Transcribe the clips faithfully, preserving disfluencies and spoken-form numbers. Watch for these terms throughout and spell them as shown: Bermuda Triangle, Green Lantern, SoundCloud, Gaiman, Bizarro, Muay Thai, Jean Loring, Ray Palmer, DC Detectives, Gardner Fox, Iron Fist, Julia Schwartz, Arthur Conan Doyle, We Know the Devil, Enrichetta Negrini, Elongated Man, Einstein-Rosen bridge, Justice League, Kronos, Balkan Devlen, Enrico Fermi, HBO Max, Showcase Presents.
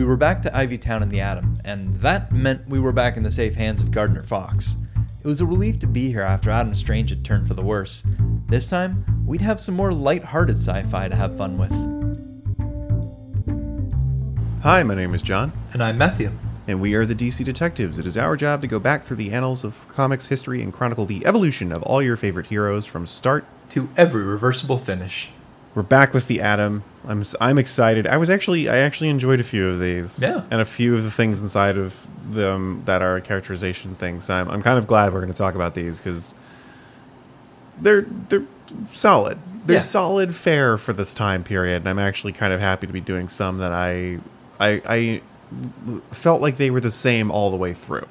we were back to Ivytown and the Atom, and that meant we were back in the safe hands of Gardner Fox. It was a relief to be here after Atom Strange had turned for the worse. This time, we'd have some more light-hearted sci-fi to have fun with. Hi, my name is John. And I'm Matthew. And we are the D C Detectives. It is our job to go back through the annals of comics history and chronicle the evolution of all your favorite heroes from start to every reversible finish. We're back with the Atom. I'm I'm excited. I was actually I actually enjoyed a few of these. Yeah. And a few of the things inside of them that are characterization things. So I'm I'm kind of glad we're going to talk about these because they're they're solid. They're yeah. solid fare for this time period. And I'm actually kind of happy to be doing some that I I I felt like they were the same all the way through.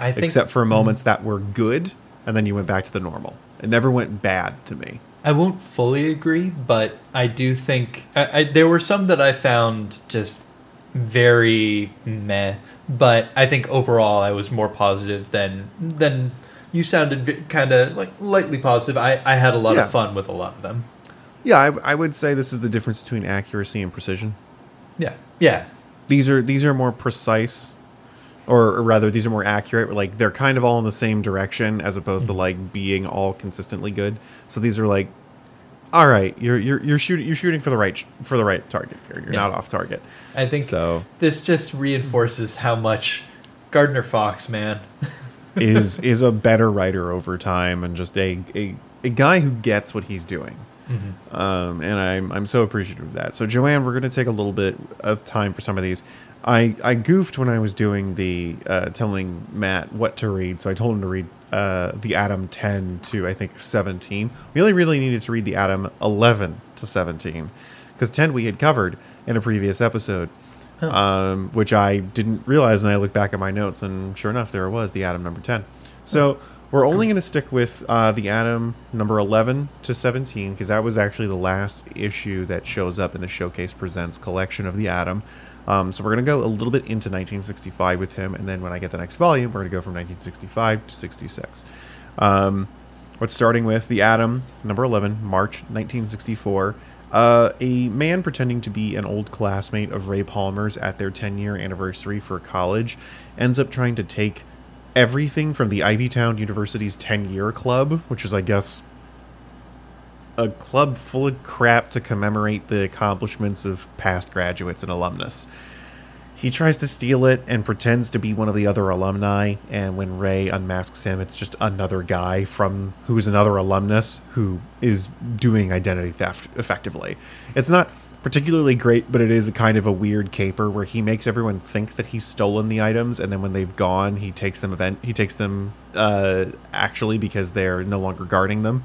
I think, except for moments mm-hmm. that were good, and then you went back to the normal. It never went bad to me. I won't fully agree, but I do think... I, I, there were some that I found just very meh, but I think overall I was more positive than... than you sounded kind of like lightly positive. I, I had a lot yeah. of fun with a lot of them. Yeah, I, I would say this is the difference between accuracy and precision. Yeah, yeah. These are these are more precise, or, or rather these are more accurate. Like they're kind of all in the same direction as opposed mm-hmm. to like being all consistently good. So these are like, all right, you're you're you're shooting you're shooting for the right for the right target here. You're yeah. not off target. I think so. This just reinforces how much Gardner Fox, man, is is a better writer over time and just a a, a guy who gets what he's doing. Mm-hmm. Um, and I'm I'm so appreciative of that. So Joanne, we're going to take a little bit of time for some of these. I, I goofed when I was doing the uh, telling Matt what to read, so I told him to read uh, the Atom ten to, I think, seventeen. We only really needed to read the Atom eleven to seventeen, because ten we had covered in a previous episode, huh. um, which I didn't realize, and I looked back at my notes, and sure enough, there it was, the Atom number ten. So huh. we're only going to stick with uh, the Atom number eleven to seventeen, because that was actually the last issue that shows up in the Showcase Presents collection of the Atom. Um, so we're going to go a little bit into nineteen sixty-five with him, and then when I get the next volume, we're going to go from nineteen sixty-five to sixty-six. Um, what's starting with the Atom, number eleven, March nineteen sixty-four. Uh, a man pretending to be an old classmate of Ray Palmer's at their ten-year anniversary for college ends up trying to take everything from the Ivytown University's ten-year club, which is, I guess, a club full of crap to commemorate the accomplishments of past graduates and alumnus. He tries to steal it and pretends to be one of the other alumni, and when Ray unmasks him, it's just another guy from who's another alumnus who is doing identity theft effectively. It's not particularly great, but it is a kind of a weird caper where he makes everyone think that he's stolen the items, and then when they've gone, he takes them event he takes them uh, actually because they're no longer guarding them.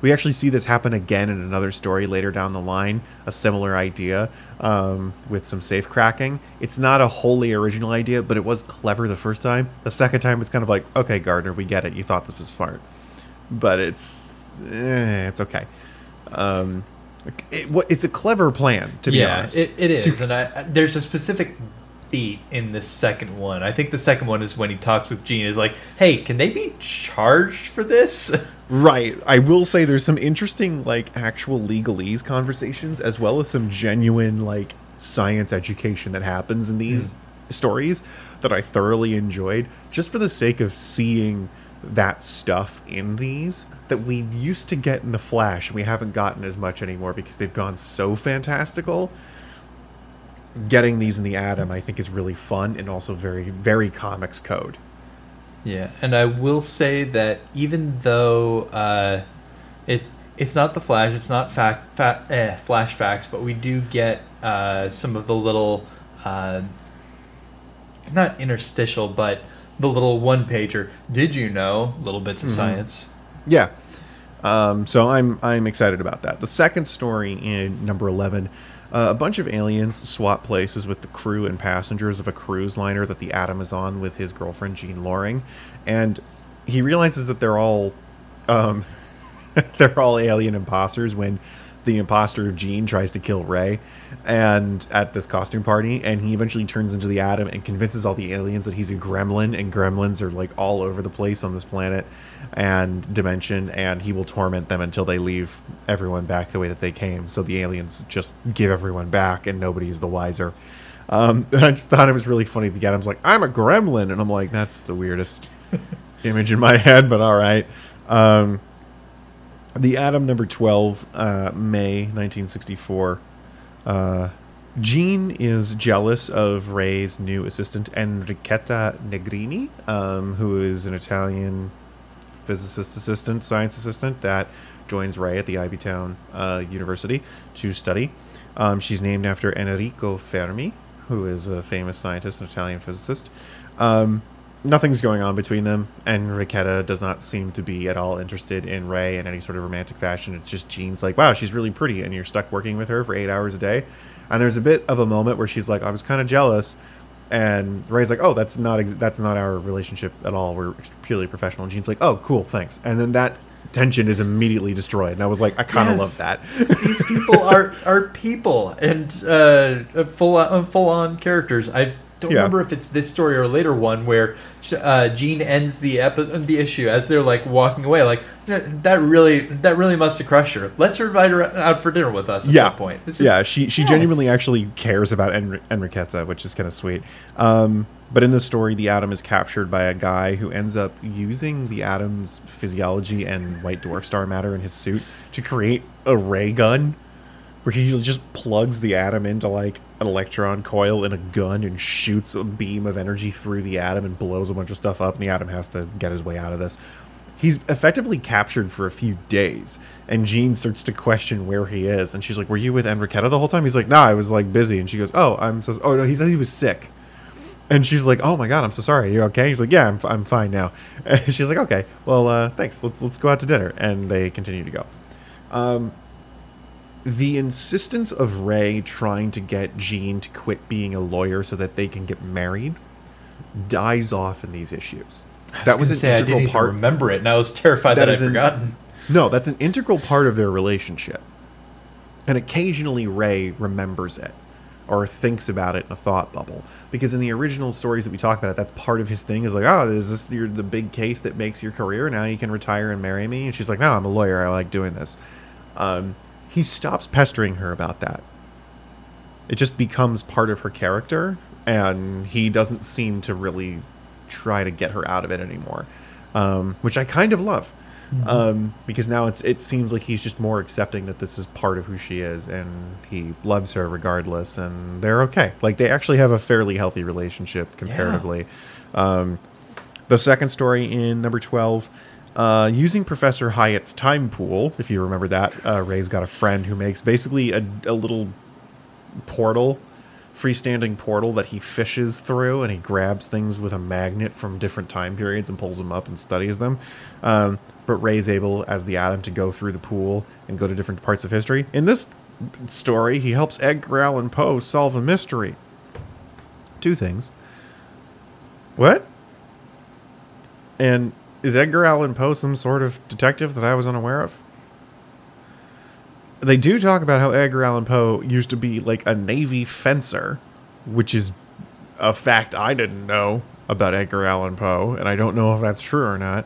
We actually see this happen again in another story later down the line, a similar idea um, with some safe cracking. It's not a wholly original idea, but it was clever the first time. The second time, it's kind of like, okay, Gardner, we get it. You thought this was smart, but it's eh, it's okay. Um, it, it's a clever plan, to yeah, be honest. Yeah, it, it is. To- and I, there's a specific beat in the second one. I think the second one is when he talks with Gene. Is like, hey, can they be charged for this? Right. I will say there's some interesting, like, actual legalese conversations, as well as some genuine, like, science education that happens in these mm. stories that I thoroughly enjoyed, just for the sake of seeing that stuff in these that we used to get in the Flash, and we haven't gotten as much anymore because they've gone so fantastical. Getting these in the Atom, I think, is really fun and also very, very comics code. Yeah, and I will say that even though uh, it it's not the Flash, it's not fact, fa- eh, Flash facts, but we do get uh, some of the little, uh, not interstitial, but the little one-pager, did you know, little bits of mm-hmm. science. Yeah, um, so I'm I'm excited about that. The second story in number eleven, uh, a bunch of aliens swap places with the crew and passengers of a cruise liner that the Atom is on with his girlfriend, Jean Loring. And he realizes that they're all um, they're all alien imposters when the imposter of Jean tries to kill Ray and at this costume party. And he eventually turns into the Atom and convinces all the aliens that he's a gremlin. And gremlins are like all over the place on this planet and dimension, and he will torment them until they leave everyone back the way that they came. So the aliens just give everyone back and nobody is the wiser. Um, and I just thought it was really funny. The Atom's like, I'm a gremlin. And I'm like, that's the weirdest image in my head, but all right. Um, the Atom number twelve, uh, May nineteen sixty-four. Uh, Jean is jealous of Ray's new assistant, Enrichetta Negrini, um, who is an Italian physicist assistant, science assistant that joins Ray at the Ivytown uh, University to study. Um, she's named after Enrico Fermi, who is a famous scientist, an Italian physicist. Um, nothing's going on between them, and Enrichetta does not seem to be at all interested in Ray in any sort of romantic fashion. It's just Jean's like, wow, she's really pretty, and you're stuck working with her for eight hours a day. And there's a bit of a moment where she's like, I was kind of jealous. And Ray's like, oh, that's not ex- that's not our relationship at all. We're purely professional. And Jean's like, oh, cool, thanks. And then that tension is immediately destroyed. And I was like, I kind of yes. love that. These people are, are people and uh, full-on full characters. I don't yeah. remember if it's this story or a later one where uh, Jean ends the epi- the issue as they're like walking away. Like, that really that really must have crushed her. Let's invite her out for dinner with us at yeah. some point. Just, yeah, she she yes. genuinely actually cares about Enri- Enrichetta, which is kind of sweet. Um, but in this story, the Atom is captured by a guy who ends up using the Atom's physiology and white dwarf star matter in his suit to create a ray gun, where he just plugs the Atom into like an electron coil in a gun and shoots a beam of energy through the Atom and blows a bunch of stuff up, and the Atom has to get his way out of this. He's effectively captured for a few days, and Jean starts to question where he is, and she's like, were you with Enrichetta the whole time? He's like, nah, I was like busy. And she goes, oh, I'm so oh no, he said he was sick. And she's like, oh my god, I'm so sorry. Are you okay? He's like, yeah, I'm I'm fine now. And she's like, okay, well, uh, thanks. Let's let's go out to dinner. And they continue to go. Um The insistence of Ray trying to get Jean to quit being a lawyer so that they can get married dies off in these issues. I was that was an say, integral I didn't part. Even remember it, and I was terrified that, that I'd an, forgotten. No, that's an integral part of their relationship. And occasionally Ray remembers it or thinks about it in a thought bubble, because in the original stories that we talk about it, that's part of his thing is like, oh, is this your, the big case that makes your career? Now you can retire and marry me? And she's like, no, I'm a lawyer. I like doing this. Um, he stops pestering her about that. It just becomes part of her character, and he doesn't seem to really try to get her out of it anymore, um, which I kind of love, mm-hmm. um, because now it's it seems like he's just more accepting that this is part of who she is, and he loves her regardless, and they're okay. Like, they actually have a fairly healthy relationship comparatively. Yeah. Um, the second story in number twelve, uh, using Professor Hyatt's time pool, if you remember that, uh, Ray's got a friend who makes basically a, a little portal. Freestanding portal that he fishes through, and he grabs things with a magnet from different time periods and pulls them up and studies them. Um, but Ray's able, as the Atom, to go through the pool and go to different parts of history. In this story, he helps Edgar Allan Poe solve a mystery. Two things. What? And is Edgar Allan Poe some sort of detective that I was unaware of? They do talk about how Edgar Allan Poe used to be like a Navy fencer, which is a fact I didn't know about Edgar Allan Poe, and I don't know if that's true or not.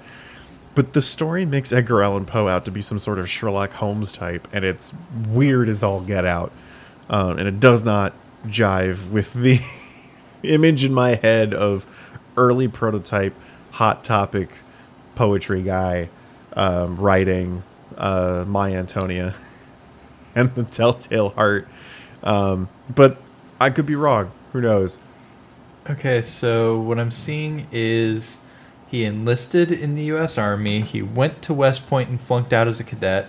But the story makes Edgar Allan Poe out to be some sort of Sherlock Holmes type, and it's weird as all get out. Um, and it does not jive with the image in my head of early prototype, Hot Topic poetry guy um, writing uh, My Antonia. And the Telltale Heart. Um, but I could be wrong. Who knows? Okay, so what I'm seeing is he enlisted in the U S Army. He went to West Point and flunked out as a cadet.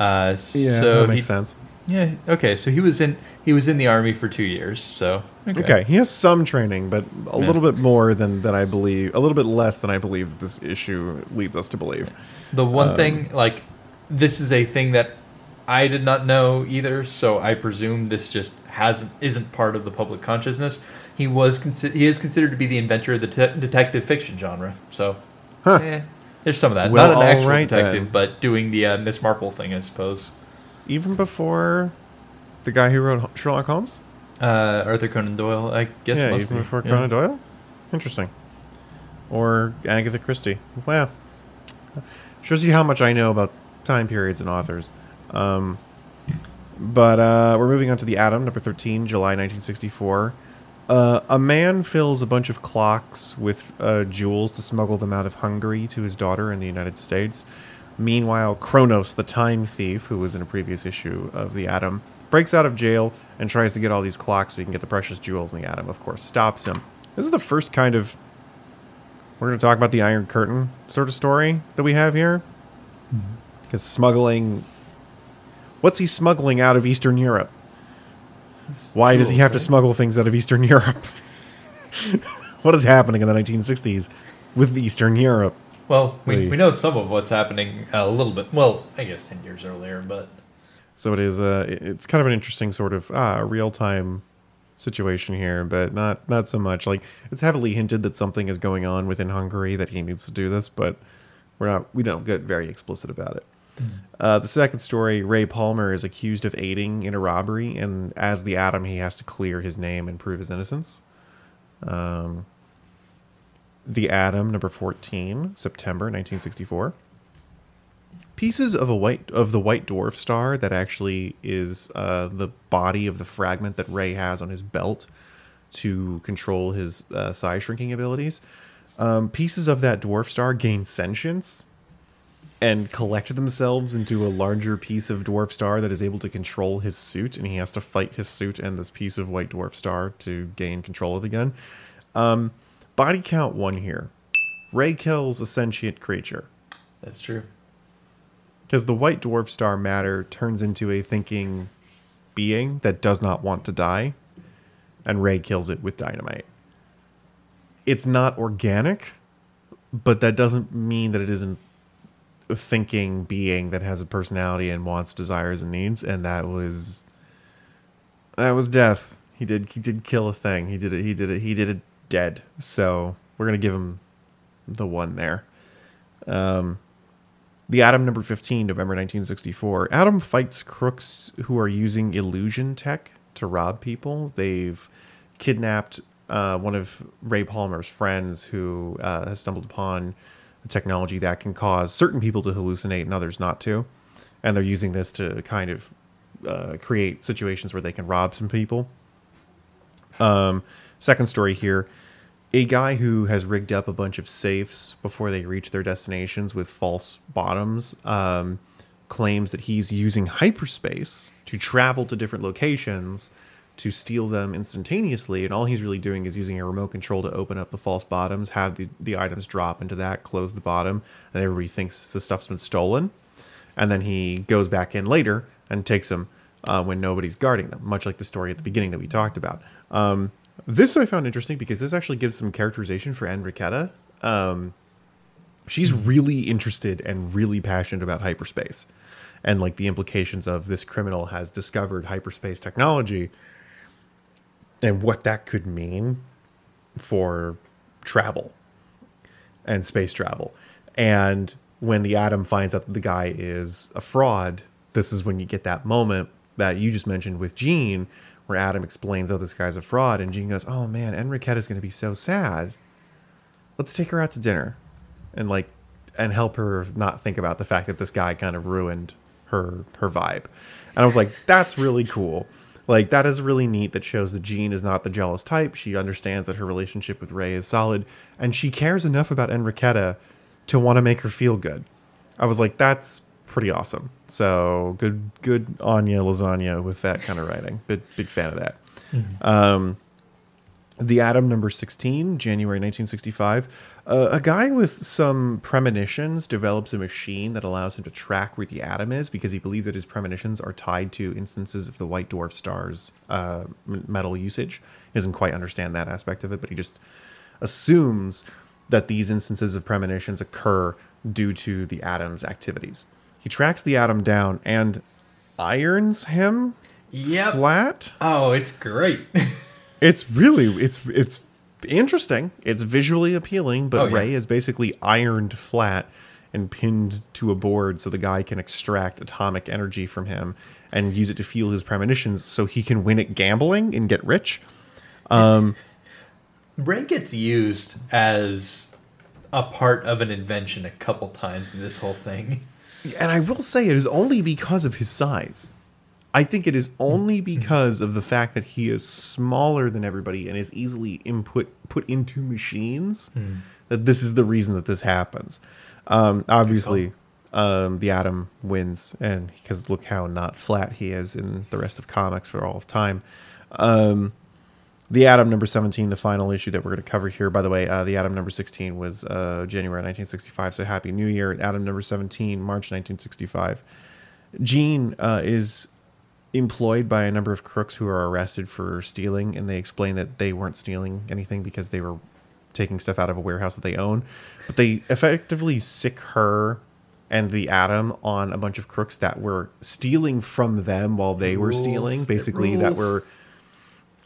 Uh, yeah, so that makes he, sense. Yeah, okay, so he was in he was in the Army for two years. So Okay, okay he has some training, but a yeah. little bit more than, than I believe. A little bit less than I believe that this issue leads us to believe. The one um, thing, like, this is a thing that I did not know either, so I presume this just hasn't isn't part of the public consciousness. He was consi- he is considered to be the inventor of the te- detective fiction genre. So, huh. eh, there's some of that. Well, not an actual right, detective, then. But doing the uh, Miss Marple thing, I suppose. Even before the guy who wrote Sherlock Holmes, uh, Arthur Conan Doyle, I guess. Yeah, must even be. before yeah. Conan Doyle. Interesting. Or Agatha Christie. Wow, shows you how much I know about time periods and authors. Um, but uh, we're moving on to the Atom, number thirteen, July nineteen sixty-four. Uh, a man fills a bunch of clocks with uh, jewels to smuggle them out of Hungary to his daughter in the United States. Meanwhile, Kronos, the time thief, who was in a previous issue of The Atom, breaks out of jail and tries to get all these clocks so he can get the precious jewels, and The Atom, of course, stops him. This is the first kind of, we're going to talk about the Iron Curtain sort of story that we have here. Because mm-hmm. smuggling, what's he smuggling out of Eastern Europe? Why does he have to smuggle things out of Eastern Europe? What is happening in the nineteen sixties with Eastern Europe? Well, we we know some of what's happening a little bit. Well, I guess ten years earlier, but so it is. Uh, it's kind of an interesting sort of ah, real time situation here, but not not so much. Like, it's heavily hinted that something is going on within Hungary that he needs to do this, but we're not. We don't get very explicit about it. Uh, the second story, Ray Palmer is accused of aiding in a robbery, and as the Atom, he has to clear his name and prove his innocence. Um, the Atom, number fourteen, September nineteen sixty-four. Pieces of a white of the white dwarf star that actually is uh, the body of the fragment that Ray has on his belt to control his uh, size shrinking abilities. Um, pieces of that dwarf star gain sentience and collect themselves into a larger piece of dwarf star that is able to control his suit, and he has to fight his suit and this piece of white dwarf star to gain control of it again. Um, body count one here. Ray kills a sentient creature. That's true. Because the white dwarf star matter turns into a thinking being that does not want to die, and Ray kills it with dynamite. It's not organic, but that doesn't mean that it isn't thinking being that has a personality and wants, desires, and needs, and that was that was death. He did he did kill a thing. He did it. He did it. He did it dead. So we're gonna give him the one there. Um, the Atom number fifteen, November nineteen sixty-four. Atom fights crooks who are using illusion tech to rob people. They've kidnapped uh, one of Ray Palmer's friends who uh, has stumbled upon the technology that can cause certain people to hallucinate and others not to. And they're using this to kind of uh, create situations where they can rob some people. Um, second story here. A guy who has rigged up a bunch of safes before they reach their destinations with false bottoms um, claims that he's using hyperspace to travel to different locations to steal them instantaneously, and all he's really doing is using a remote control to open up the false bottoms, have the, the items drop into that, close the bottom, and everybody thinks the stuff's been stolen. And then he goes back in later and takes them uh, when nobody's guarding them, much like the story at the beginning that we talked about. Um, this I found interesting because this actually gives some characterization for Enrichetta. Um, she's really interested and really passionate about hyperspace and like the implications of this criminal has discovered hyperspace technology and what that could mean for travel and space travel. And when the Atom finds out that the guy is a fraud, this is when you get that moment that you just mentioned with Jean, where Atom explains, oh, this guy's a fraud. And Jean goes, oh, man, Enrichetta's going to be so sad. Let's take her out to dinner and like and help her not think about the fact that this guy kind of ruined her her vibe. And I was like, that's really cool. Like, that is really neat. That shows that Jean is not the jealous type. She understands that her relationship with Ray is solid, and she cares enough about Enrichetta to want to make her feel good. I was like, that's pretty awesome. So good, good Anya Lasagna with that kind of writing. Big, big fan of that. Mm-hmm. Um, the Atom number sixteen, January nineteen sixty-five. Uh, a guy with some premonitions develops a machine that allows him to track where the Atom is because he believes that his premonitions are tied to instances of the white dwarf star's uh, metal usage. He doesn't quite understand that aspect of it, but he just assumes that these instances of premonitions occur due to the Atom's activities. He tracks the Atom down and irons him yep. flat. Oh, it's great. It's really, it's it's. interesting. It's visually appealing, but oh, yeah. Ray is basically ironed flat and pinned to a board so the guy can extract atomic energy from him and use it to fuel his premonitions so he can win at gambling and get rich. Um, Ray gets used as a part of an invention a couple times in this whole thing. And I will say it is only because of his size. I think it is only because of the fact that he is smaller than everybody and is easily input put into machines mm. that this is the reason that this happens. Um, obviously, um, the Atom wins, and because look how not flat he is in the rest of comics for all of time. Um, the Atom number seventeen, the final issue that we're going to cover here. By the way, uh, the Atom number sixteen was uh, January nineteen sixty-five, so Happy New Year. Atom number seventeen, March nineteen sixty-five. Jean uh, is employed by a number of crooks who are arrested for stealing, and they explain that they weren't stealing anything because they were taking stuff out of a warehouse that they own. But they effectively sick her and the Atom on a bunch of crooks that were stealing from them while they were rules, stealing. Basically, that were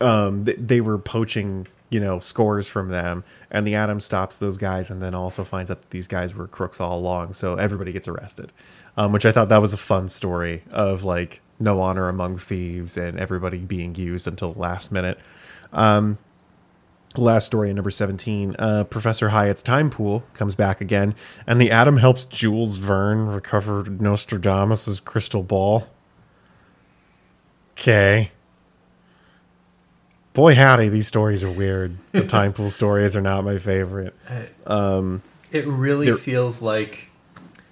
um, th- they were poaching, you know, scores from them. And the Atom stops those guys and then also finds out that these guys were crooks all along. So everybody gets arrested, um, which I thought that was a fun story of like, no honor among thieves and everybody being used until the last minute. Um, last story in number seventeen, uh, Professor Hyatt's time pool comes back again, and the Atom helps Jules Verne recover Nostradamus's crystal ball. Okay. Boy, howdy, these stories are weird. The time pool stories are not my favorite. Um, it really feels like,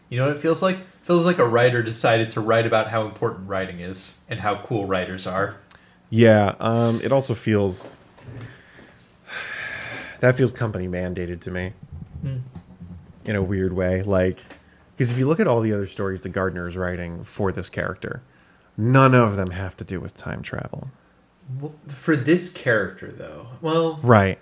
you know what it feels like? Feels like a writer decided to write about how important writing is and how cool writers are. Yeah, um, it also feels... That feels company mandated to me. Mm. In a weird way. Like, because if you look at all the other stories that Gardner is writing for this character, none of them have to do with time travel. Well, for this character, though. Well, right.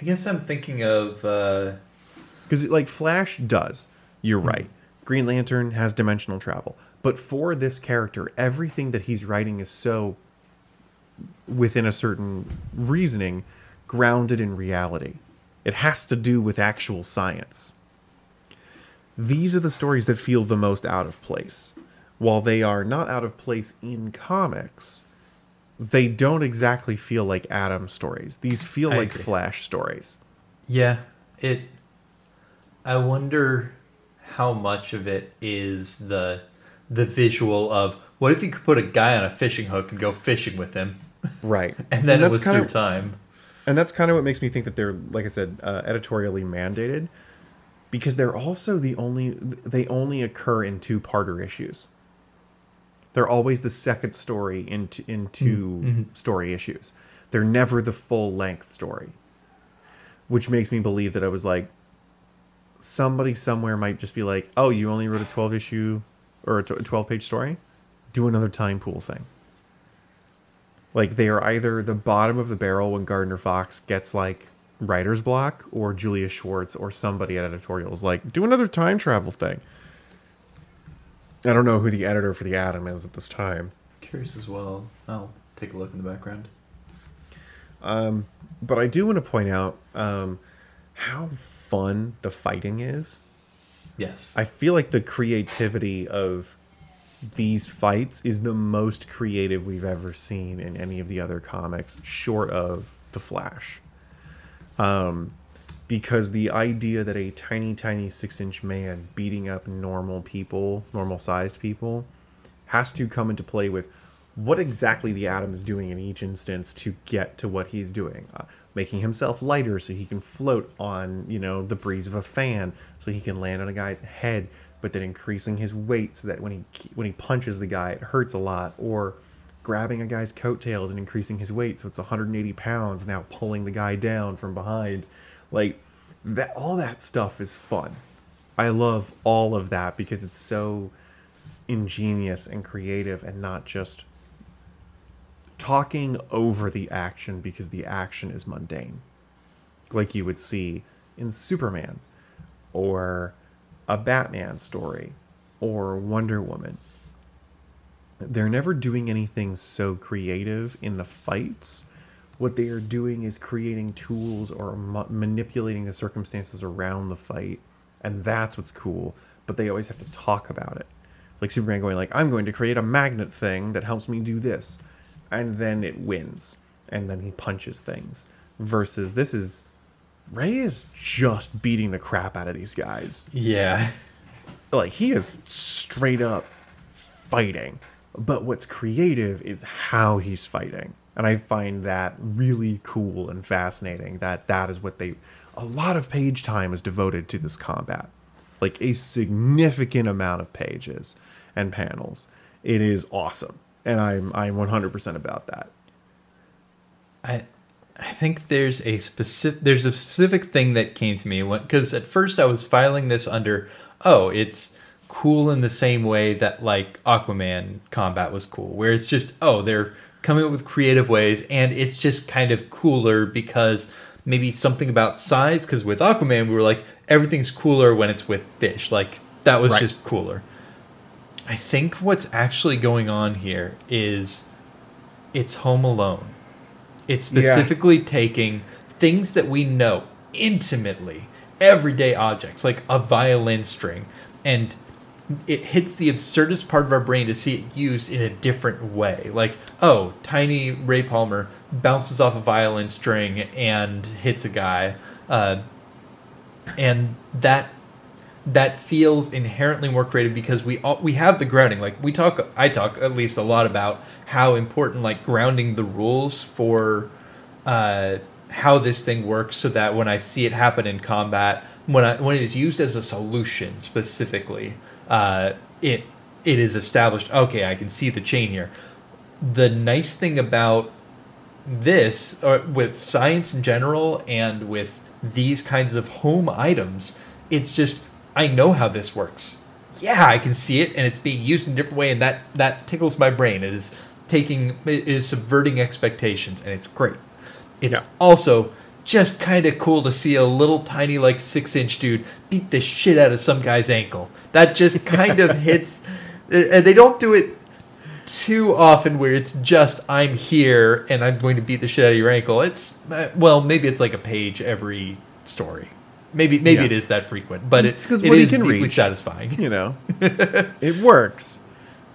I guess I'm thinking of... Because, uh... like, Flash does. You're right. Green Lantern has dimensional travel. But for this character, everything that he's writing is so, within a certain reasoning, grounded in reality. It has to do with actual science. These are the stories that feel the most out of place. While they are not out of place in comics, they don't exactly feel like Atom stories. These feel I like agree. Flash stories. Yeah. It. I wonder... how much of it is the the visual of what if you could put a guy on a fishing hook and go fishing with him, right? and then and it was through of, time. And that's kind of what makes me think that they're, like I said, uh, editorially mandated, because they're also the only they only occur in two-parter issues. They're always the second story into in two mm-hmm. story issues. They're never the full-length story, which makes me believe that I was like. Somebody somewhere might just be like, oh, you only wrote a twelve issue or a twelve page story? Do another time pool thing. Like, they are either the bottom of the barrel when Gardner Fox gets, like, writer's block, or Julia Schwartz or somebody at editorials like, do another time travel thing. I don't know who the editor for the Atom is at this time. Curious as well. I'll take a look in the background. Um, but I do want to point out... Um, how fun the fighting is. Yes. I feel like the creativity of these fights is the most creative we've ever seen in any of the other comics, short of The Flash. Um, because the idea that a tiny, tiny six-inch man beating up normal people, normal-sized people, has to come into play with what exactly the Atom is doing in each instance to get to what he's doing. Uh, making himself lighter so he can float on, you know, the breeze of a fan, so he can land on a guy's head, but then increasing his weight so that when he when he punches the guy, it hurts a lot, or grabbing a guy's coattails and increasing his weight so it's one hundred eighty pounds, now pulling the guy down from behind. Like, that, all that stuff is fun. I love all of that because it's so ingenious and creative and not just... talking over the action, because the action is mundane, like you would see in Superman or a Batman story or Wonder Woman. They're never doing anything so creative in the fights. What they are doing is creating tools or ma- manipulating the circumstances around the fight, and that's what's cool. But they always have to talk about it, like Superman going like, I'm going to create a magnet thing that helps me do this. And then it wins. And then he punches things. Versus this is... Ray is just beating the crap out of these guys. Yeah. Like, he is straight up fighting. But what's creative is how he's fighting. And I find that really cool and fascinating, that that is what they... A lot of page time is devoted to this combat. Like, a significant amount of pages and panels. It is awesome. And I'm I'm one hundred percent about that. I I think there's a specific there's a specific thing that came to me when, because at first I was filing this under, oh, it's cool in the same way that, like, Aquaman combat was cool, where it's just, oh, they're coming up with creative ways, and it's just kind of cooler because maybe something about size, because with Aquaman we were like, everything's cooler when it's with fish, like, that was right. Just cooler. I think what's actually going on here is it's Home Alone. It's specifically yeah. taking things that we know intimately, everyday objects, like a violin string, and it hits the absurdest part of our brain to see it used in a different way. Like, oh, tiny Ray Palmer bounces off a violin string and hits a guy. Uh, and that that feels inherently more creative because we all, we have the grounding. Like, we talk, I talk at least a lot about how important, like, grounding the rules for uh, how this thing works, so that when I see it happen in combat, when I, when it is used as a solution specifically, Uh, it it is established, okay, I can see the chain here. The nice thing about this, or with science in general and with these kinds of home items, it's just, I know how this works. Yeah, I can see it, and it's being used in a different way, and that, that tickles my brain. It is taking, it is subverting expectations, and it's great. It's yeah. also just kind of cool to see a little tiny, like, six-inch dude beat the shit out of some guy's ankle. That just kind of hits... And they don't do it too often where it's just, I'm here and I'm going to beat the shit out of your ankle. It's... Well, maybe it's like a page every story. Maybe maybe yeah. it is that frequent, but it's, it, it is can deeply reach, satisfying. You know? It works.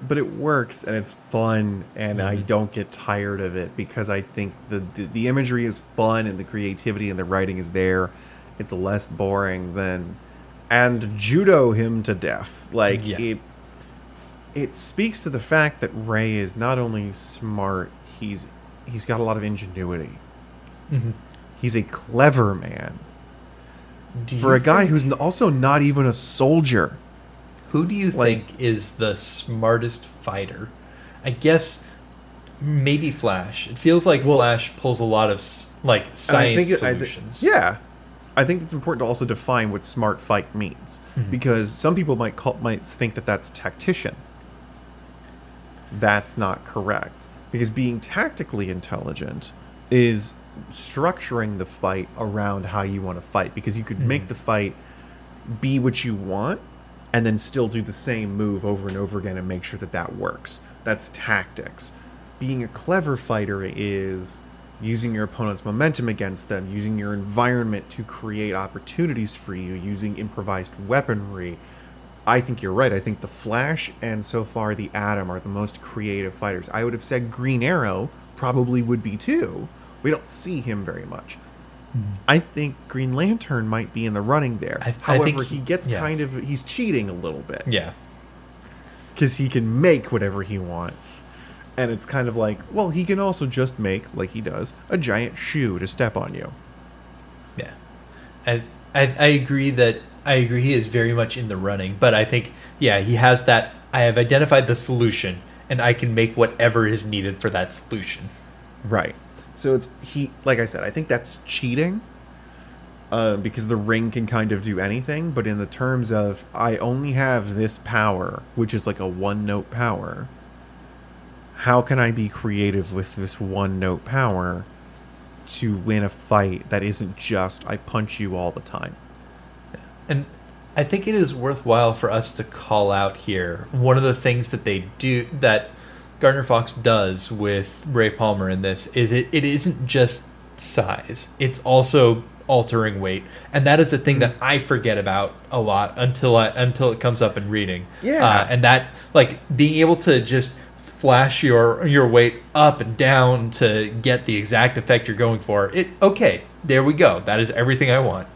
But it works, and it's fun, and mm-hmm. I don't get tired of it because I think the, the the imagery is fun, and the creativity and the writing is there. It's less boring than, and judo him to death. Like, yeah. it it speaks to the fact that Ray is not only smart, he's he's got a lot of ingenuity. Mm-hmm. He's a clever man. For a think- guy who's also not even a soldier. Who do you like, think is the smartest fighter? I guess maybe Flash. It feels like well, Flash pulls a lot of like science it, solutions. I th- yeah, I think it's important to also define what smart fight means, mm-hmm. because some people might call, might think that that's tactician. That's not correct, because being tactically intelligent is structuring the fight around how you want to fight, because you could mm-hmm. make the fight be what you want, and then still do the same move over and over again and make sure that that works. That's tactics. Being a clever fighter is using your opponent's momentum against them, using your environment to create opportunities for you, using improvised weaponry. I think you're right. I think the Flash and so far the Atom are the most creative fighters. I would have said Green Arrow probably would be too. We don't see him very much. I think Green Lantern might be in the running there. I, However, I think he, he gets yeah. kind of... He's cheating a little bit. Yeah. Because he can make whatever he wants. And it's kind of like, well, he can also just make, like he does, a giant shoe to step on you. Yeah. I, I, I agree that... I agree he is very much in the running. But I think, yeah, he has that... I have identified the solution, and I can make whatever is needed for that solution. Right. So it's he, like I said, I think that's cheating, uh, because the ring can kind of do anything. But in the terms of, I only have this power, which is like a one-note power. How can I be creative with this one-note power to win a fight that isn't just I punch you all the time? And I think it is worthwhile for us to call out here one of the things that they do that Gardner Fox does with Ray Palmer in this is it, it isn't just size. It's also altering weight. And that is a thing that I forget about a lot until I, until it comes up in reading. Yeah. Uh, and that, like, being able to just flash your your weight up and down to get the exact effect you're going for, it okay, there we go. That is everything I want.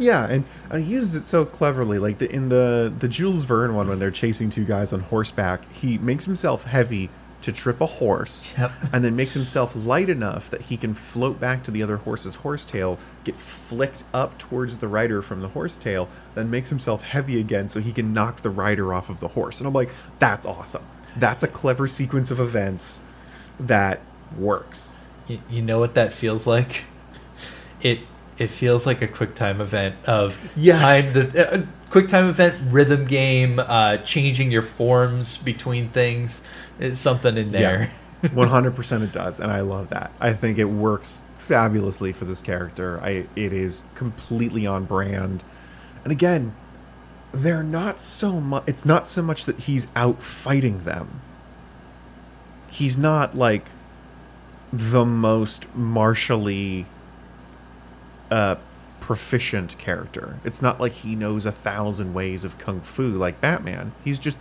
Yeah, and, and he uses it so cleverly. Like the, in the, the Jules Verne one, when they're chasing two guys on horseback, he makes himself heavy to trip a horse, yep. and then makes himself light enough that he can float back to the other horse's horsetail, get flicked up towards the rider from the horsetail, then makes himself heavy again so he can knock the rider off of the horse. And I'm like, that's awesome. That's a clever sequence of events that works. You, you know what that feels like? It it feels like a QuickTime event of yes. time. The uh, QuickTime event, rhythm game, uh, changing your forms between things. It's something in there. Yeah, one hundred percent it does, and I love that. I think it works fabulously for this character. I it is completely on brand. And again, they're not so much it's not so much that he's out fighting them. He's not like the most martially uh, proficient character. It's not like he knows a thousand ways of kung fu like Batman. He's just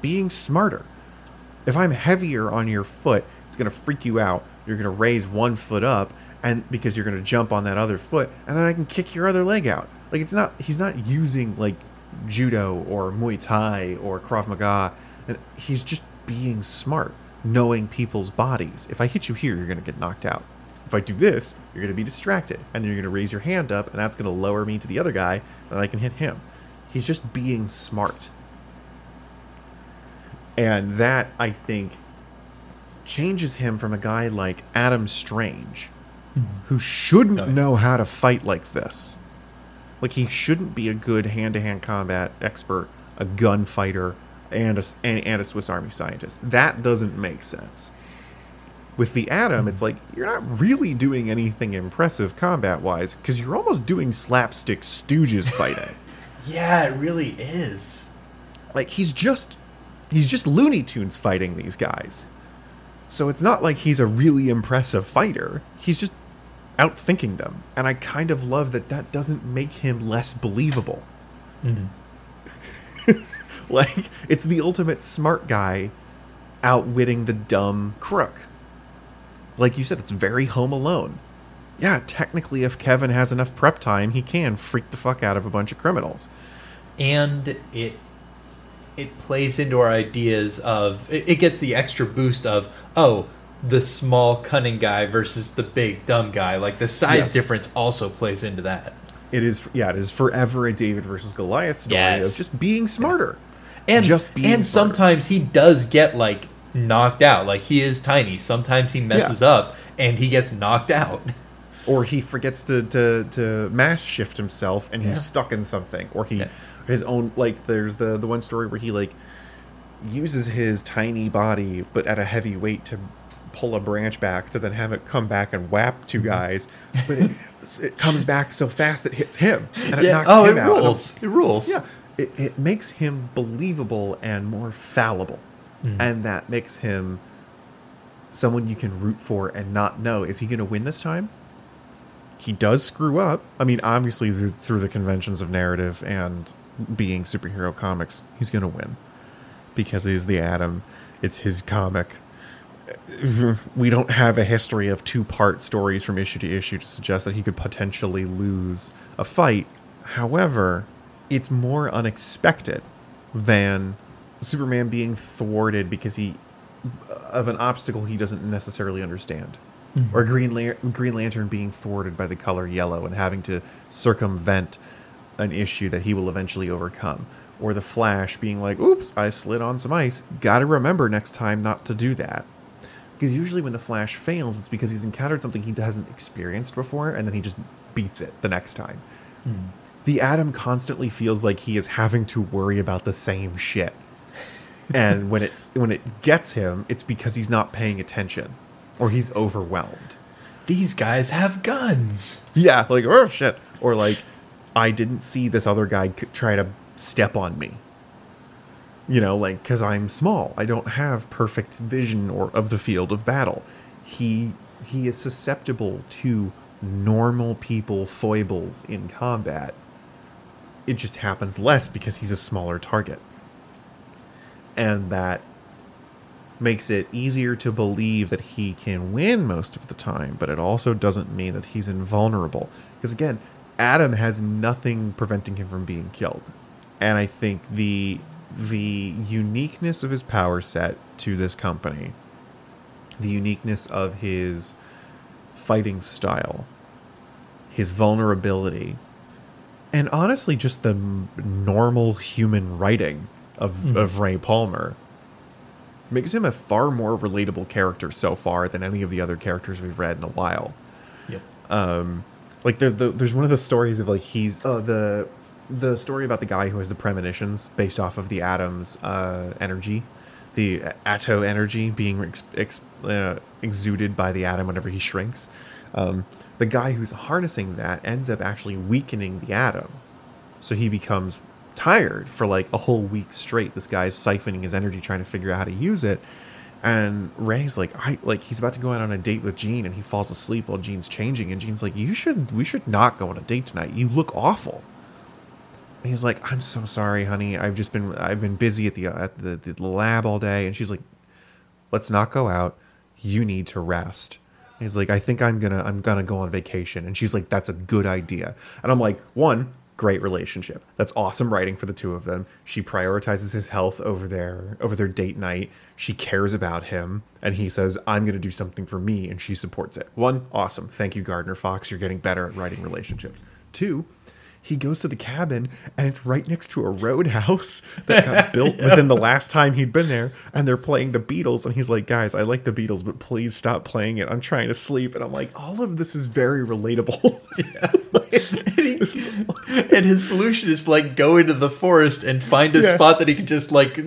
being smarter. If I'm heavier on your foot, it's going to freak you out. You're going to raise one foot up and because you're going to jump on that other foot, and then I can kick your other leg out. Like, it's not, he's not using like judo or Muay Thai or Krav Maga. And he's just being smart, knowing people's bodies. If I hit you here, you're going to get knocked out. If I do this, you're going to be distracted. And then you're going to raise your hand up, and that's going to lower me to the other guy, and I can hit him. He's just being smart. And that, I think, changes him from a guy like Atom Strange, mm-hmm. who shouldn't oh, yeah. know how to fight like this. Like, he shouldn't be a good hand-to-hand combat expert, a gunfighter, and a, and, and a Swiss Army scientist. That doesn't make sense. With the Atom, mm-hmm. it's like, you're not really doing anything impressive combat-wise, because you're almost doing slapstick Stooges fighting. Yeah, it really is. Like, he's just... He's just Looney Tunes fighting these guys. So it's not like he's a really impressive fighter. He's just outthinking them. And I kind of love that that doesn't make him less believable. Mm-hmm. Like, it's the ultimate smart guy outwitting the dumb crook. Like you said, it's very Home Alone. Yeah, technically, if Kevin has enough prep time, he can freak the fuck out of a bunch of criminals. And it... it plays into our ideas of... It gets the extra boost of, oh, the small, cunning guy versus the big, dumb guy. Like, the size yes. difference also plays into that. It is... Yeah, it is forever a David versus Goliath story yes. of just being smarter. Yeah. And just being And smarter. Sometimes he does get, like, knocked out. Like, he is tiny. Sometimes he messes yeah. up, and he gets knocked out. Or he forgets to, to, to mass shift himself, and yeah. he's stuck in something. Or he... Yeah. His own, like, there's the the one story where he, like, uses his tiny body, but at a heavy weight to pull a branch back to then have it come back and whap two guys. But it, it comes back so fast it hits him. And it yeah. knocks oh, him it out. Rules. It rules. Yeah. It, it makes him believable and more fallible. Mm. And that makes him someone you can root for and not know. Is he going to win this time? He does screw up. I mean, obviously, through, through the conventions of narrative and... being superhero comics, he's gonna win because he's the Atom. It's his comic. We don't have a history of two-part stories from issue to issue to suggest that he could potentially lose a fight. However, it's more unexpected than Superman being thwarted because he of an obstacle he doesn't necessarily understand, mm-hmm. or Green La- Green Lantern being thwarted by the color yellow and having to circumvent an issue that he will eventually overcome, or the Flash being like, oops, I slid on some ice, gotta remember next time not to do that. Because usually when the Flash fails, it's because he's encountered something he hasn't experienced before, and then he just beats it the next time. Mm. The Atom constantly feels like he is having to worry about the same shit. And when it when it gets him, it's because he's not paying attention, or he's overwhelmed. These guys have guns. Yeah, like, oh shit. Or like, I didn't see this other guy try to step on me. You know, like, because I'm small. I don't have perfect vision or of the field of battle. He he is susceptible to normal people foibles in combat. It just happens less because he's a smaller target. And that makes it easier to believe that he can win most of the time, but it also doesn't mean that he's invulnerable. Because, again... Atom has nothing preventing him from being killed. And I think the the uniqueness of his power set to this company, the uniqueness of his fighting style, his vulnerability, and honestly just the m- normal human writing of, mm-hmm. of Ray Palmer makes him a far more relatable character so far than any of the other characters we've read in a while. Yep. Um, like there, the, there's one of the stories of like he's uh, the the story about the guy who has the premonitions based off of the Atom's uh, energy, the Atto energy being ex- ex- uh, exuded by the Atom whenever he shrinks. Um, the guy who's harnessing that ends up actually weakening the Atom, so he becomes tired for like a whole week straight. This guy's siphoning his energy trying to figure out how to use it, and Ray's like, I like he's about to go out on a date with Jean, and he falls asleep while Jean's changing, and Jean's like, you should we should not go on a date tonight, you look awful. And he's like, I'm so sorry, honey, I've just been I've been busy at the at the, the lab all day. And she's like, let's not go out, you need to rest. And he's like, I think I'm gonna I'm gonna go on vacation. And she's like, that's a good idea. And I'm like, one, great relationship. That's awesome writing for the two of them. She prioritizes his health over their over their date night. She cares about him, and he says, I'm going to do something for me, and she supports it. One, awesome. Thank you, Gardner Fox. You're getting better at writing relationships. Two, he goes to the cabin, and it's right next to a roadhouse that got built yeah. within the last time he'd been there, and they're playing the Beatles, and he's like, guys, I like the Beatles, but please stop playing it. I'm trying to sleep. And I'm like, all of this is very relatable. Yeah. like, and his solution is like go into the forest and find a yeah. spot that he can just like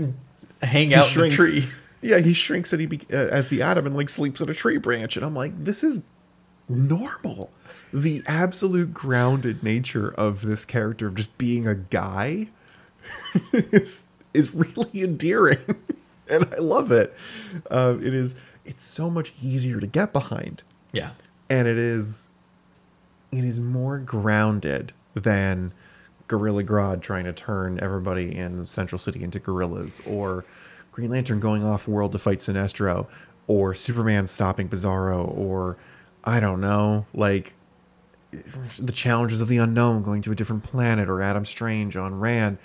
hang he out shrinks. in a tree. Yeah, he shrinks and he be, uh, as the Atom and like sleeps on a tree branch. And I'm like, this is normal. The absolute grounded nature of this character of just being a guy is is really endearing, and I love it. Uh, it is. It's so much easier to get behind. Yeah, and it is. It is more grounded than Gorilla Grodd trying to turn everybody in Central City into gorillas, or Green Lantern going off world to fight Sinestro, or Superman stopping Bizarro, or I don't know, like the challenges of the unknown going to a different planet, or Atom Strange on Rand.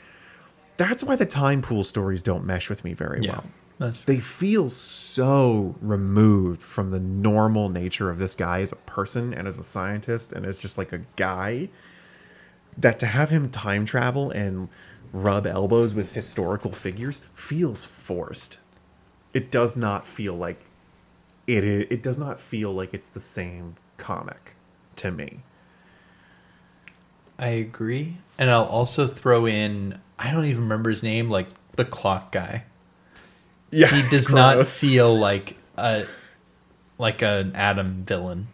That's why the time pool stories don't mesh with me very yeah, well. That's they feel so removed from the normal nature of this guy as a person and as a scientist and as just like a guy, that to have him time travel and rub elbows with historical figures feels forced. It does not feel like it. It does not feel like it's the same comic to me. I agree, and I'll also throw in, I don't even remember his name, like the clock guy. Yeah, he does Kronos. Not feel like a like an Atom villain.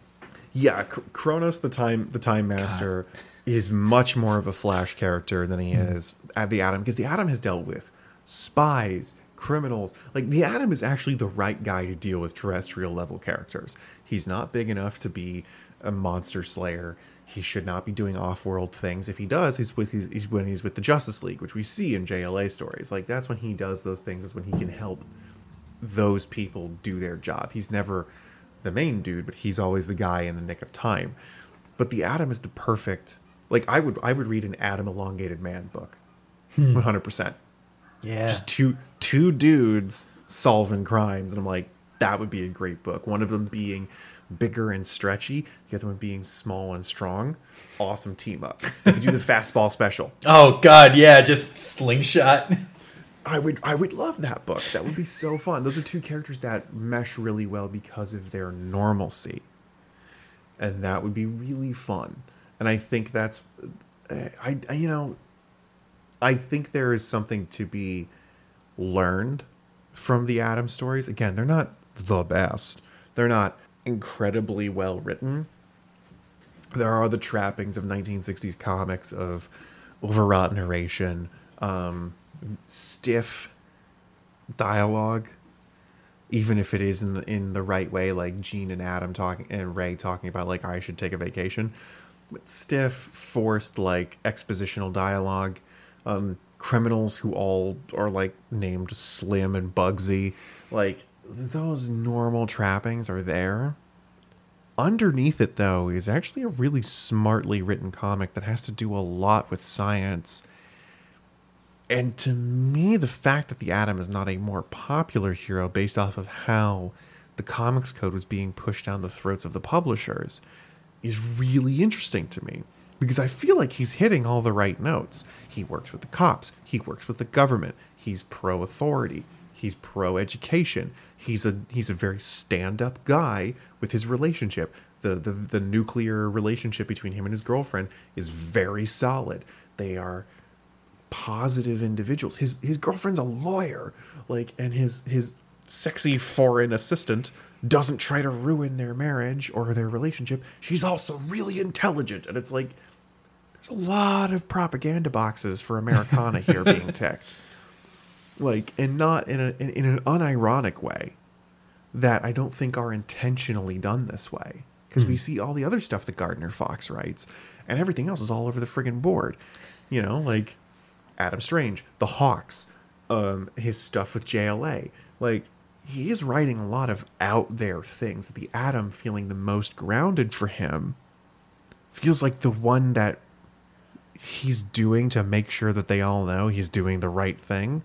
Yeah, Kronos, the time the time master, God. Is much more of a Flash character than he mm. is at the Atom, because the Atom has dealt with spies, criminals. Like the Atom is actually the right guy to deal with terrestrial level characters. He's not big enough to be a monster slayer. He should not be doing off-world things. If he does, he's with his, he's when he's with the Justice League, which we see in J L A stories. Like that's when he does those things. That's when he can help those people do their job. He's never the main dude, but he's always the guy in the nick of time. But the Atom is the perfect. Like I would, I would read an Atom Elongated Man book, one hundred percent. Yeah, just two two dudes solving crimes, and I'm like, that would be a great book. One of them being bigger and stretchy, the other one being small and strong. Awesome team up. You could do the fastball special. Oh God, yeah, just slingshot. I would, I would love that book. That would be so fun. Those are two characters that mesh really well because of their normalcy, and that would be really fun. And I think that's, I, I you know, I think there is something to be learned from the Atom stories. Again, they're not the best. They're not incredibly well written. There are the trappings of nineteen sixties comics of overwrought narration, um, stiff dialogue, even if it is in the, in the right way, like Jean and Atom talking and Ray talking about like I should take a vacation, but stiff, forced, like expositional dialogue. Um, criminals who all are like named Slim and Bugsy, like. Those normal trappings are there, Underneath it, though, is actually a really smartly written comic that has to do a lot with science. And to me, the fact that the Atom is not a more popular hero based off of how the comics code was being pushed down the throats of the publishers is really interesting to me, because I feel like he's hitting all the right notes. He works with the cops. He works with the government. He's pro-authority. He's pro-education. He's a he's a very stand-up guy with his relationship. The, the the nuclear relationship between him and his girlfriend is very solid. They are positive individuals. His his girlfriend's a lawyer, like, and his his sexy foreign assistant doesn't try to ruin their marriage or their relationship. She's also really intelligent, and it's like there's a lot of propaganda boxes for Americana here being ticked. Like, and not in a in, in an unironic way that I don't think are intentionally done this way. Because mm. we see all the other stuff that Gardner Fox writes, and everything else is all over the friggin' board. You know, like Atom Strange, the Hawks, um, his stuff with J L A. Like, he is writing a lot of out there things. The Atom, feeling the most grounded for him, feels like the one that he's doing to make sure that they all know he's doing the right thing.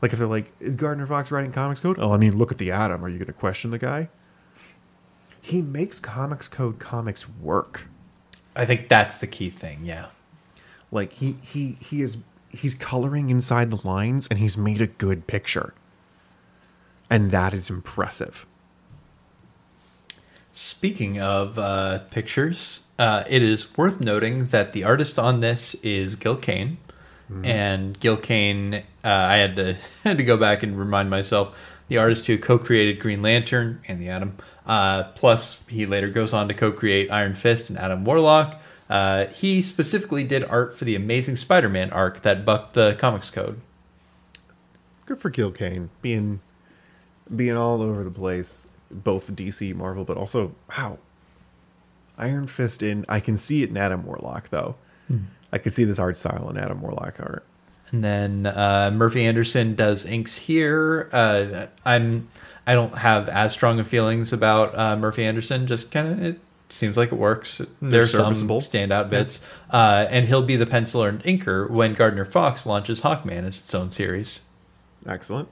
Like, if they're like, is Gardner Fox writing comics code? Oh, I mean, look at the Atom. Are you going to question the guy? He makes comics code comics work. I think that's the key thing, yeah. Like, he he he is he's coloring inside the lines, and he's made a good picture. And that is impressive. Speaking of uh, pictures, uh, it is worth noting that the artist on this is Gil Kane. Mm. And Gil Kane, uh, I had to had to go back and remind myself, the artist who co-created Green Lantern and the Atom. Uh, plus, he later goes on to co-create Iron Fist and Atom Warlock. Uh, he specifically did art for the Amazing Spider-Man arc that bucked the comics code. Good for Gil Kane, being being all over the place, both D C, Marvel, but also, wow, Iron Fist in, I can see it in Atom Warlock, though. Mm. I could see this art style in Atom Warlock art. And then uh, Murphy Anderson does inks here. Uh, I'm I don't have as strong of feelings about uh, Murphy Anderson. Just kind of, it seems like it works. There's some standout bits, yeah. uh, and he'll be the penciler and inker when Gardner Fox launches Hawkman as its own series. Excellent.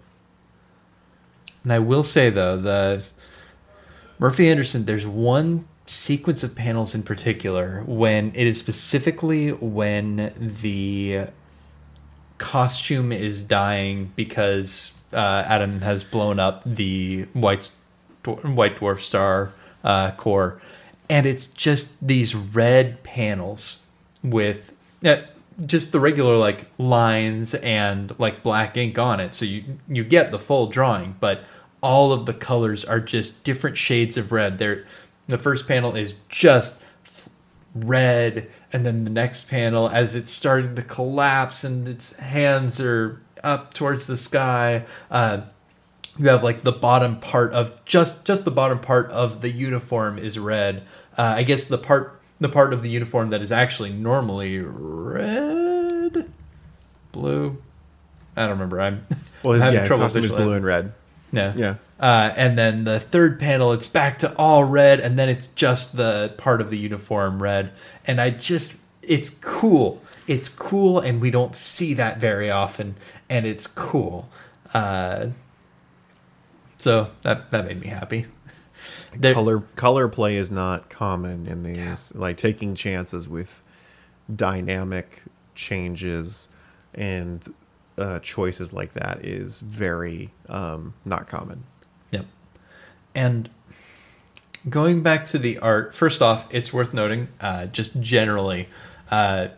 And I will say though, the Murphy Anderson, there's one sequence of panels in particular when it is specifically when the costume is dying because uh, Atom has blown up the white white dwarf star uh, core, and it's just these red panels with uh, just the regular like lines and like black ink on it, so you you get the full drawing, but all of the colors are just different shades of red. They're The first panel is just red, and then the next panel, as it's starting to collapse and its hands are up towards the sky, uh, you have like the bottom part of just just the bottom part of the uniform is red. Uh, I guess the part the part of the uniform that is actually normally red, blue. I don't remember. I'm well, his, having yeah, trouble costume is blue and red. Yeah. Yeah. Uh, and then the third panel, it's back to all red, and then it's just the part of the uniform red. And I just, it's cool. It's cool, and we don't see that very often, and it's cool. Uh, so that that made me happy. There, color color play is not common in these, yeah. Like taking chances with dynamic changes and uh, choices like that is very um, not common. Yep. And going back to the art, first off, it's worth noting, uh, just generally, uh,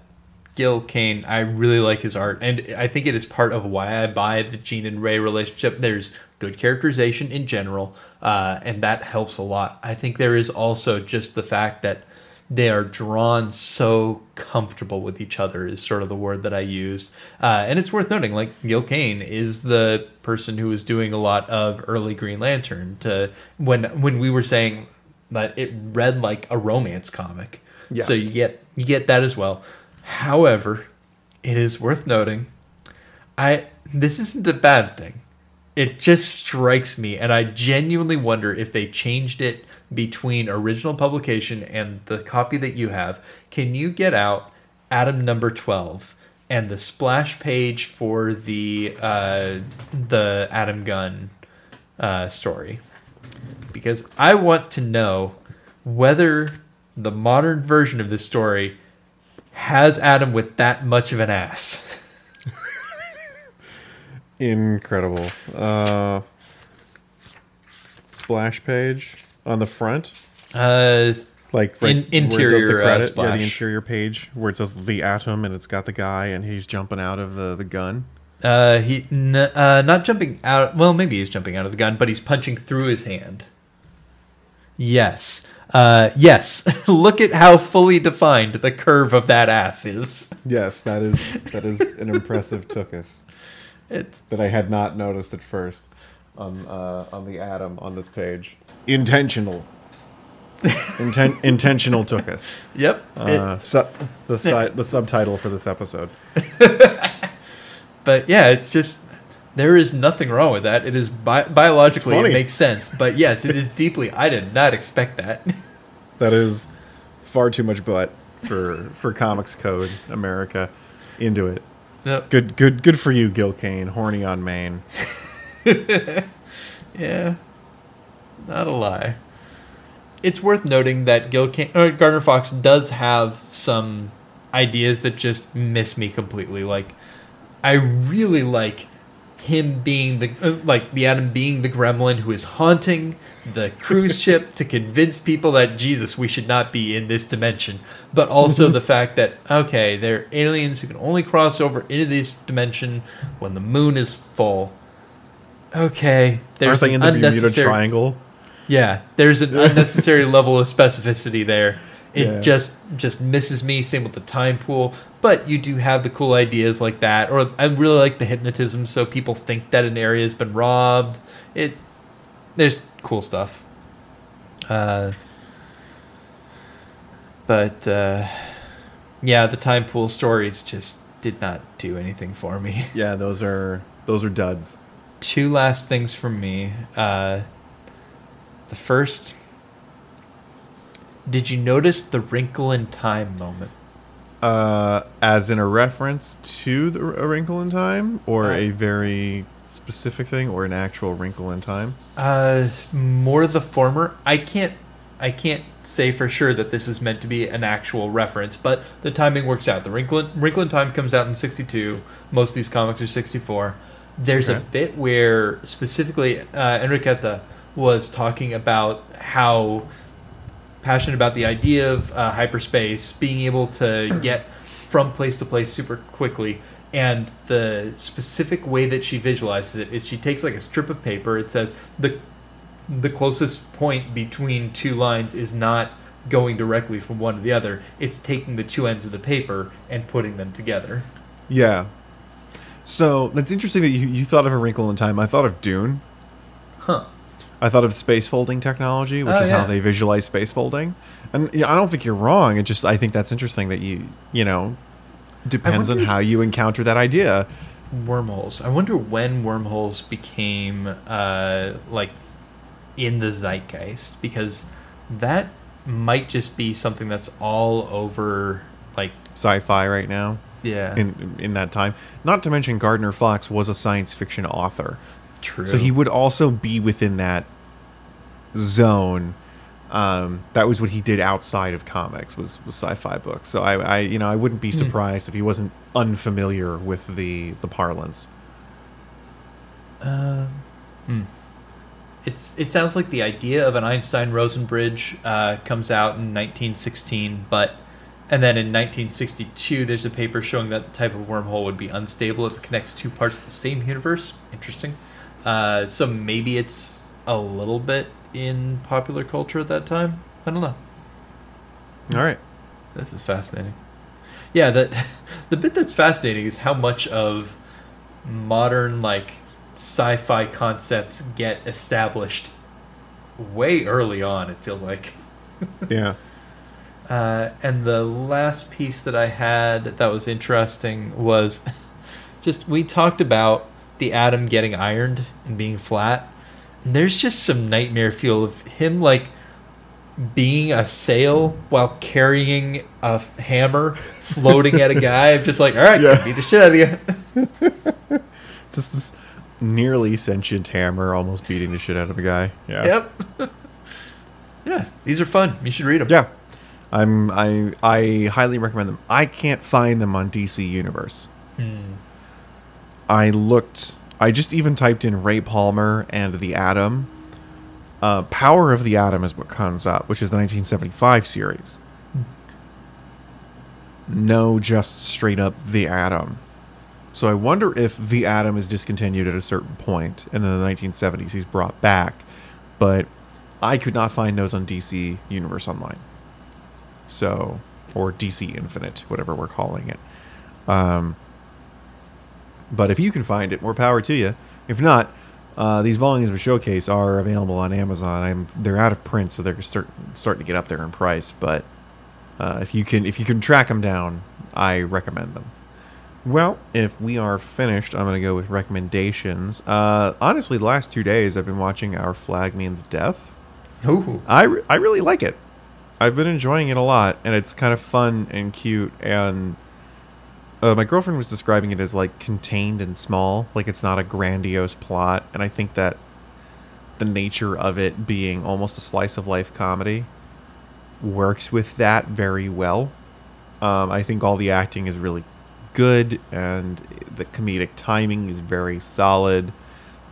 Gil Kane, I really like his art, and I think it is part of why I buy the Jean and Ray relationship. There's good characterization in general, uh, and that helps a lot. I think there is also just the fact that they are drawn so comfortable with each other is sort of the word that I used. Uh, and it's worth noting, like, Gil Kane is the person who was doing a lot of early Green Lantern. To when when we were saying that it read like a romance comic. Yeah. So you get you get that as well. However, it is worth noting, I this isn't a bad thing. It just strikes me, and I genuinely wonder if they changed it between original publication and the copy that you have. Can you get out Atom number twelve and the splash page for the uh, the Atom Gun uh, story? Because I want to know whether the modern version of this story has Atom with that much of an ass. Incredible. Uh, splash page on the front? Uh, like right in, interior where it does the credit, uh, splash. Yeah, the interior page where it says The Atom and it's got the guy and he's jumping out of the, the gun. Uh, he n- uh, not jumping out. Well, maybe he's jumping out of the gun, but he's punching through his hand. Yes. Uh, yes. Look at how fully defined the curve of that ass is. Yes, that is that is an impressive tuchus. It's... that I had not noticed at first on uh, on the Atom on this page. Intentional. Inten- intentional took us. Yep. Uh, it... su- the si- the subtitle for this episode. But yeah, it's just, there is nothing wrong with that. It is bi- biologically, it makes sense. But yes, it is deeply, I did not expect that. That is far too much butt for, for comics code America into it. Yep. Good, good, good for you, Gil Kane. Horny on Maine. Yeah, not a lie. It's worth noting that Gil Kane, or Gardner Fox, does have some ideas that just miss me completely. Like, I really like him being the uh, like the Atom being the gremlin who is haunting the cruise ship to convince people that Jesus, we should not be in this dimension, but also the fact that okay, they're aliens who can only cross over into this dimension when the moon is full. Okay, there's an in the Bermuda Triangle. Yeah, there's an unnecessary level of specificity there. It yeah. just just misses me. Same with the time pool. But you do have the cool ideas like that. Or I really like the hypnotism, so people think that an area has been robbed. It There's cool stuff. Uh, but, uh, yeah, the time pool stories just did not do anything for me. Yeah, those are those are duds. Two last things from me. Uh, the first... Did you notice the Wrinkle in Time moment? Uh, as in a reference to the, A Wrinkle in Time, or uh, a very specific thing, or an actual wrinkle in time? Uh, more the former. I can't, I can't say for sure that this is meant to be an actual reference, but the timing works out. The Wrinkle in, Wrinkle in Time comes out in sixty-two. Most of these comics are sixty-four. There's okay. a bit where specifically uh, Enrichetta was talking about how passionate about the idea of uh, hyperspace, being able to get from place to place super quickly. And the specific way that she visualizes it is she takes like a strip of paper. It says the the closest point between two lines is not going directly from one to the other. It's taking the two ends of the paper and putting them together. Yeah. So that's interesting that you, you thought of A Wrinkle in Time. I thought of Dune. Huh. I thought of space folding technology, which oh, is yeah. how they visualize space folding. And yeah, I don't think you're wrong. It just, I think that's interesting that you, you know, depends on how you encounter that idea. Wormholes. I wonder when wormholes became, uh, like, in the zeitgeist, because that might just be something that's all over, like... sci-fi right now. Yeah. In, in that time. Not to mention Gardner Fox was a science fiction author. True. So he would also be within that zone. Um, that was what he did outside of comics, was, was sci-fi books. So I, I, you know, I wouldn't be surprised mm. if he wasn't unfamiliar with the the parlance. Uh, mm. It's it sounds like the idea of an Einstein-Rosen bridge uh, comes out in nineteen sixteen, but and then in nineteen sixty-two, there's a paper showing that the type of wormhole would be unstable if it connects two parts of the same universe. Interesting. Uh, so maybe it's a little bit in popular culture at that time. I don't know. All right. This is fascinating. Yeah, that the bit that's fascinating is how much of modern like sci-fi concepts get established way early on, it feels like. Yeah. Uh, and the last piece that I had that was interesting was just we talked about the Atom getting ironed and being flat. And there's just some nightmare feel of him, like, being a sail while carrying a hammer floating at a guy. I'm just like, all right, yeah. Beat the shit out of you. Just this nearly sentient hammer almost beating the shit out of a guy. Yeah. Yep. Yeah, these are fun. You should read them. Yeah. I'm, I I highly recommend them. I can't find them on D C Universe. Hmm. I looked... I just even typed in Ray Palmer and The Atom. Uh, Power of the Atom is what comes up, which is the nineteen seventy-five series. Hmm. No, just straight up The Atom. So I wonder if The Atom is discontinued at a certain point, and then in the nineteen seventies he's brought back. But I could not find those on D C Universe Online. So, or D C Infinite, whatever we're calling it. Um, but if you can find it, more power to you. If not, uh, these volumes of Showcase are available on Amazon. I'm, they're out of print, so they're start, starting to get up there in price. But uh, if you can, if you can track them down, I recommend them. Well, if we are finished, I'm going to go with recommendations. Uh, honestly, the last two days I've been watching Our Flag Means Death. Ooh. I re- I really like it. I've been enjoying it a lot, and it's kind of fun and cute, and uh, my girlfriend was describing it as, like, contained and small, like it's not a grandiose plot, and I think that the nature of it being almost a slice-of-life comedy works with that very well. Um, I think all the acting is really good, and the comedic timing is very solid.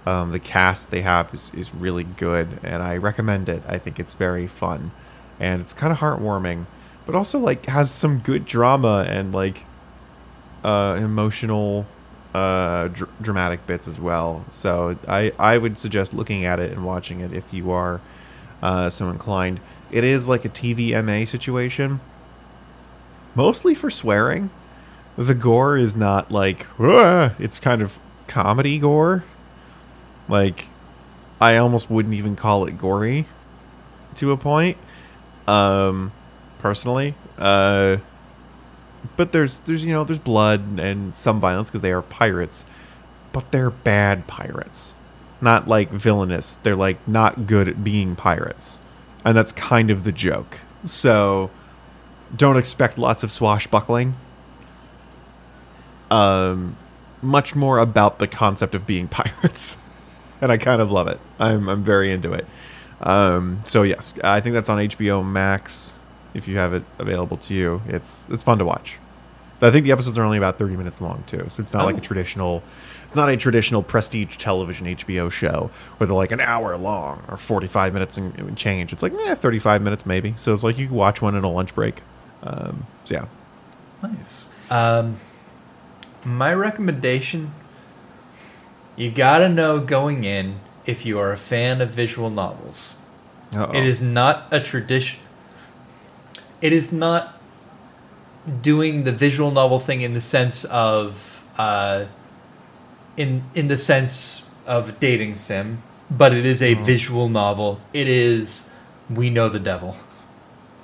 Um, the cast they have is, is really good, and I recommend it. I think it's very fun. And it's kind of heartwarming, but also, like, has some good drama and, like, uh, emotional, uh, dr- dramatic bits as well. So I, I would suggest looking at it and watching it if you are uh, so inclined. It is like a T V M A situation, mostly for swearing. The gore is not, like, wah! It's kind of comedy gore. Like, I almost wouldn't even call it gory to a point. Um, personally, uh, but there's, there's, you know, there's blood and some violence because they are pirates, but they're bad pirates, not like villainous. They're like not good at being pirates. And that's kind of the joke. So don't expect lots of swashbuckling. Um, much more about the concept of being pirates. And I kind of love it. I'm, I'm very into it. Um, so yes, I think that's on H B O Max. If you have it available to you, it's it's fun to watch. I think the episodes are only about thirty minutes long too, so it's not oh. like a traditional, it's not a traditional prestige television H B O show where they're like an hour long or forty-five minutes and, and change. It's like eh, thirty-five minutes maybe. So it's like you can watch one in a lunch break. Um, so yeah, nice. Um, my recommendation: you gotta know going in. If you are a fan of visual novels, Uh-oh. it is not a tradition. It is not doing the visual novel thing in the sense of, uh, in in the sense of dating sim, but it is a oh. visual novel. It is We Know the Devil,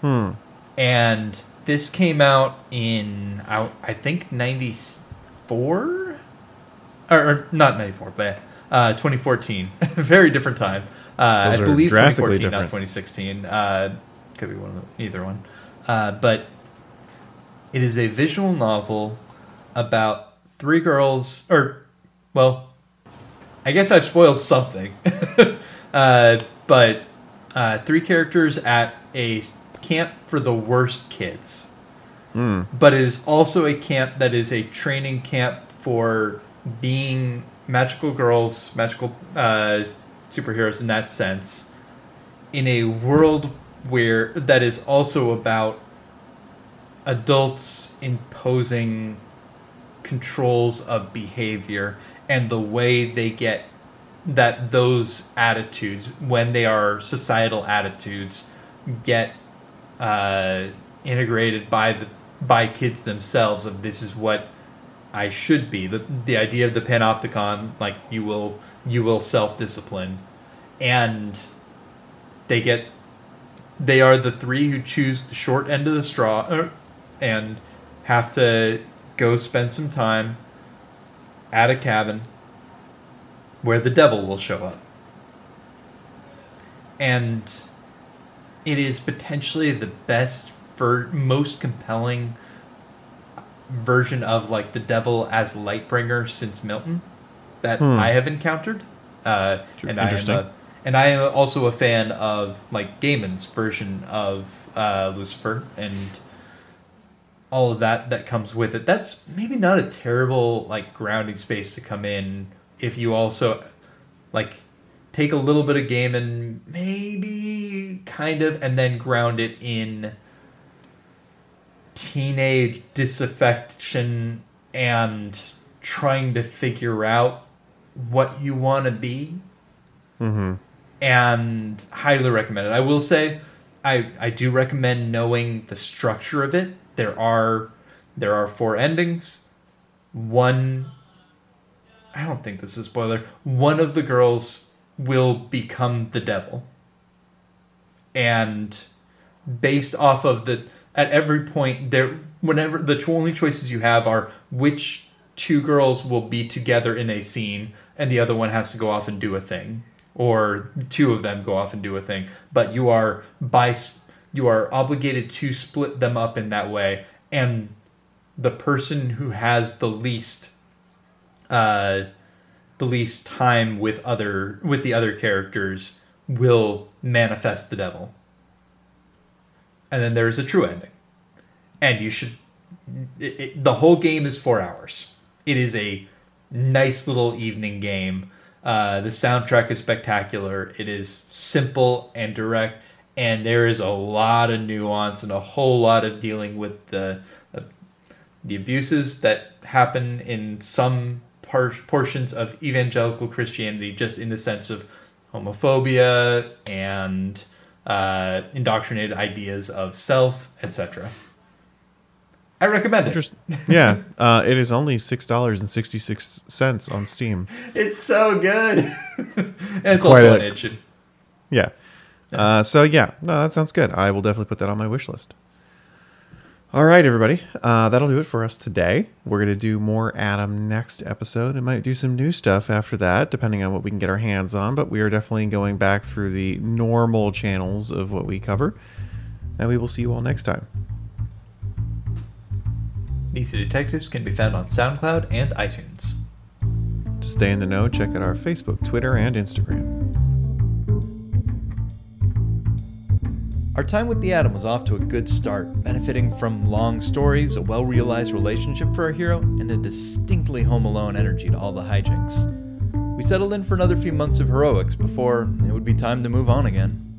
hmm. and this came out in I, I think ninety-four, or, or not ninety-four, but. Uh, twenty fourteen, very different time. Uh, Those I believe twenty fourteen, different. Not twenty sixteen. Uh, could be one of the, either one. Uh, but it is a visual novel about three girls, or well, I guess I've spoiled something. uh, but uh, three characters at a camp for the worst kids. Mm. But it is also a camp that is a training camp for being magical girls, magical uh, superheroes in that sense, in a world where that is also about adults imposing controls of behavior and the way they get that those attitudes, when they are societal attitudes, get uh, integrated by the by kids themselves. Of this is what I should be. The the idea of the panopticon, like you will you will self-discipline. And they get they are the three who choose the short end of the straw and have to go spend some time at a cabin where the devil will show up. And it is potentially the best, for most compelling version of like the devil as Lightbringer since Milton that hmm. I have encountered. Uh, and I am a, and I am also a fan of like Gaiman's version of uh, Lucifer and all of that that comes with it. That's maybe not a terrible like grounding space to come in if you also like take a little bit of Gaiman, maybe kind of, and then ground it in teenage disaffection and trying to figure out what you want to be. Mm-hmm. And highly recommend it. I will say, I, I do recommend knowing the structure of it. There are there are four endings. One, I don't think this is a spoiler, one of the girls will become the devil. And based off of the... At every point, there, whenever the only choices you have are which two girls will be together in a scene, and the other one has to go off and do a thing, or two of them go off and do a thing. But you are by you are obligated to split them up in that way, and the person who has the least, uh, the least time with other with the other characters will manifest the devil. And then there is a true ending. And you should... It, it, the whole game is four hours. It is a nice little evening game. Uh, the soundtrack is spectacular. It is simple and direct. And there is a lot of nuance and a whole lot of dealing with the uh, the abuses that happen in some par- portions of evangelical Christianity, just in the sense of homophobia and... Uh, indoctrinated ideas of self, et cetera. I recommend it. Yeah, uh, it is only six dollars and sixty six cents on Steam. It's so good, and it's Quite also a, an itch. If... Yeah. Uh, so yeah, no, that sounds good. I will definitely put that on my wish list. All right, everybody, uh, that'll do it for us today. We're gonna do more Atom next episode. It might do some new stuff after that, depending on what we can get our hands on. But we are definitely going back through the normal channels of what we cover, and we will see you all next time. D C Detectives can be found on SoundCloud and iTunes. To stay in the know, check out our Facebook, Twitter, and Instagram. Our time with the Atom was off to a good start, benefiting from long stories, a well-realized relationship for our hero, and a distinctly Home Alone energy to all the hijinks. We settled in for another few months of heroics before it would be time to move on again.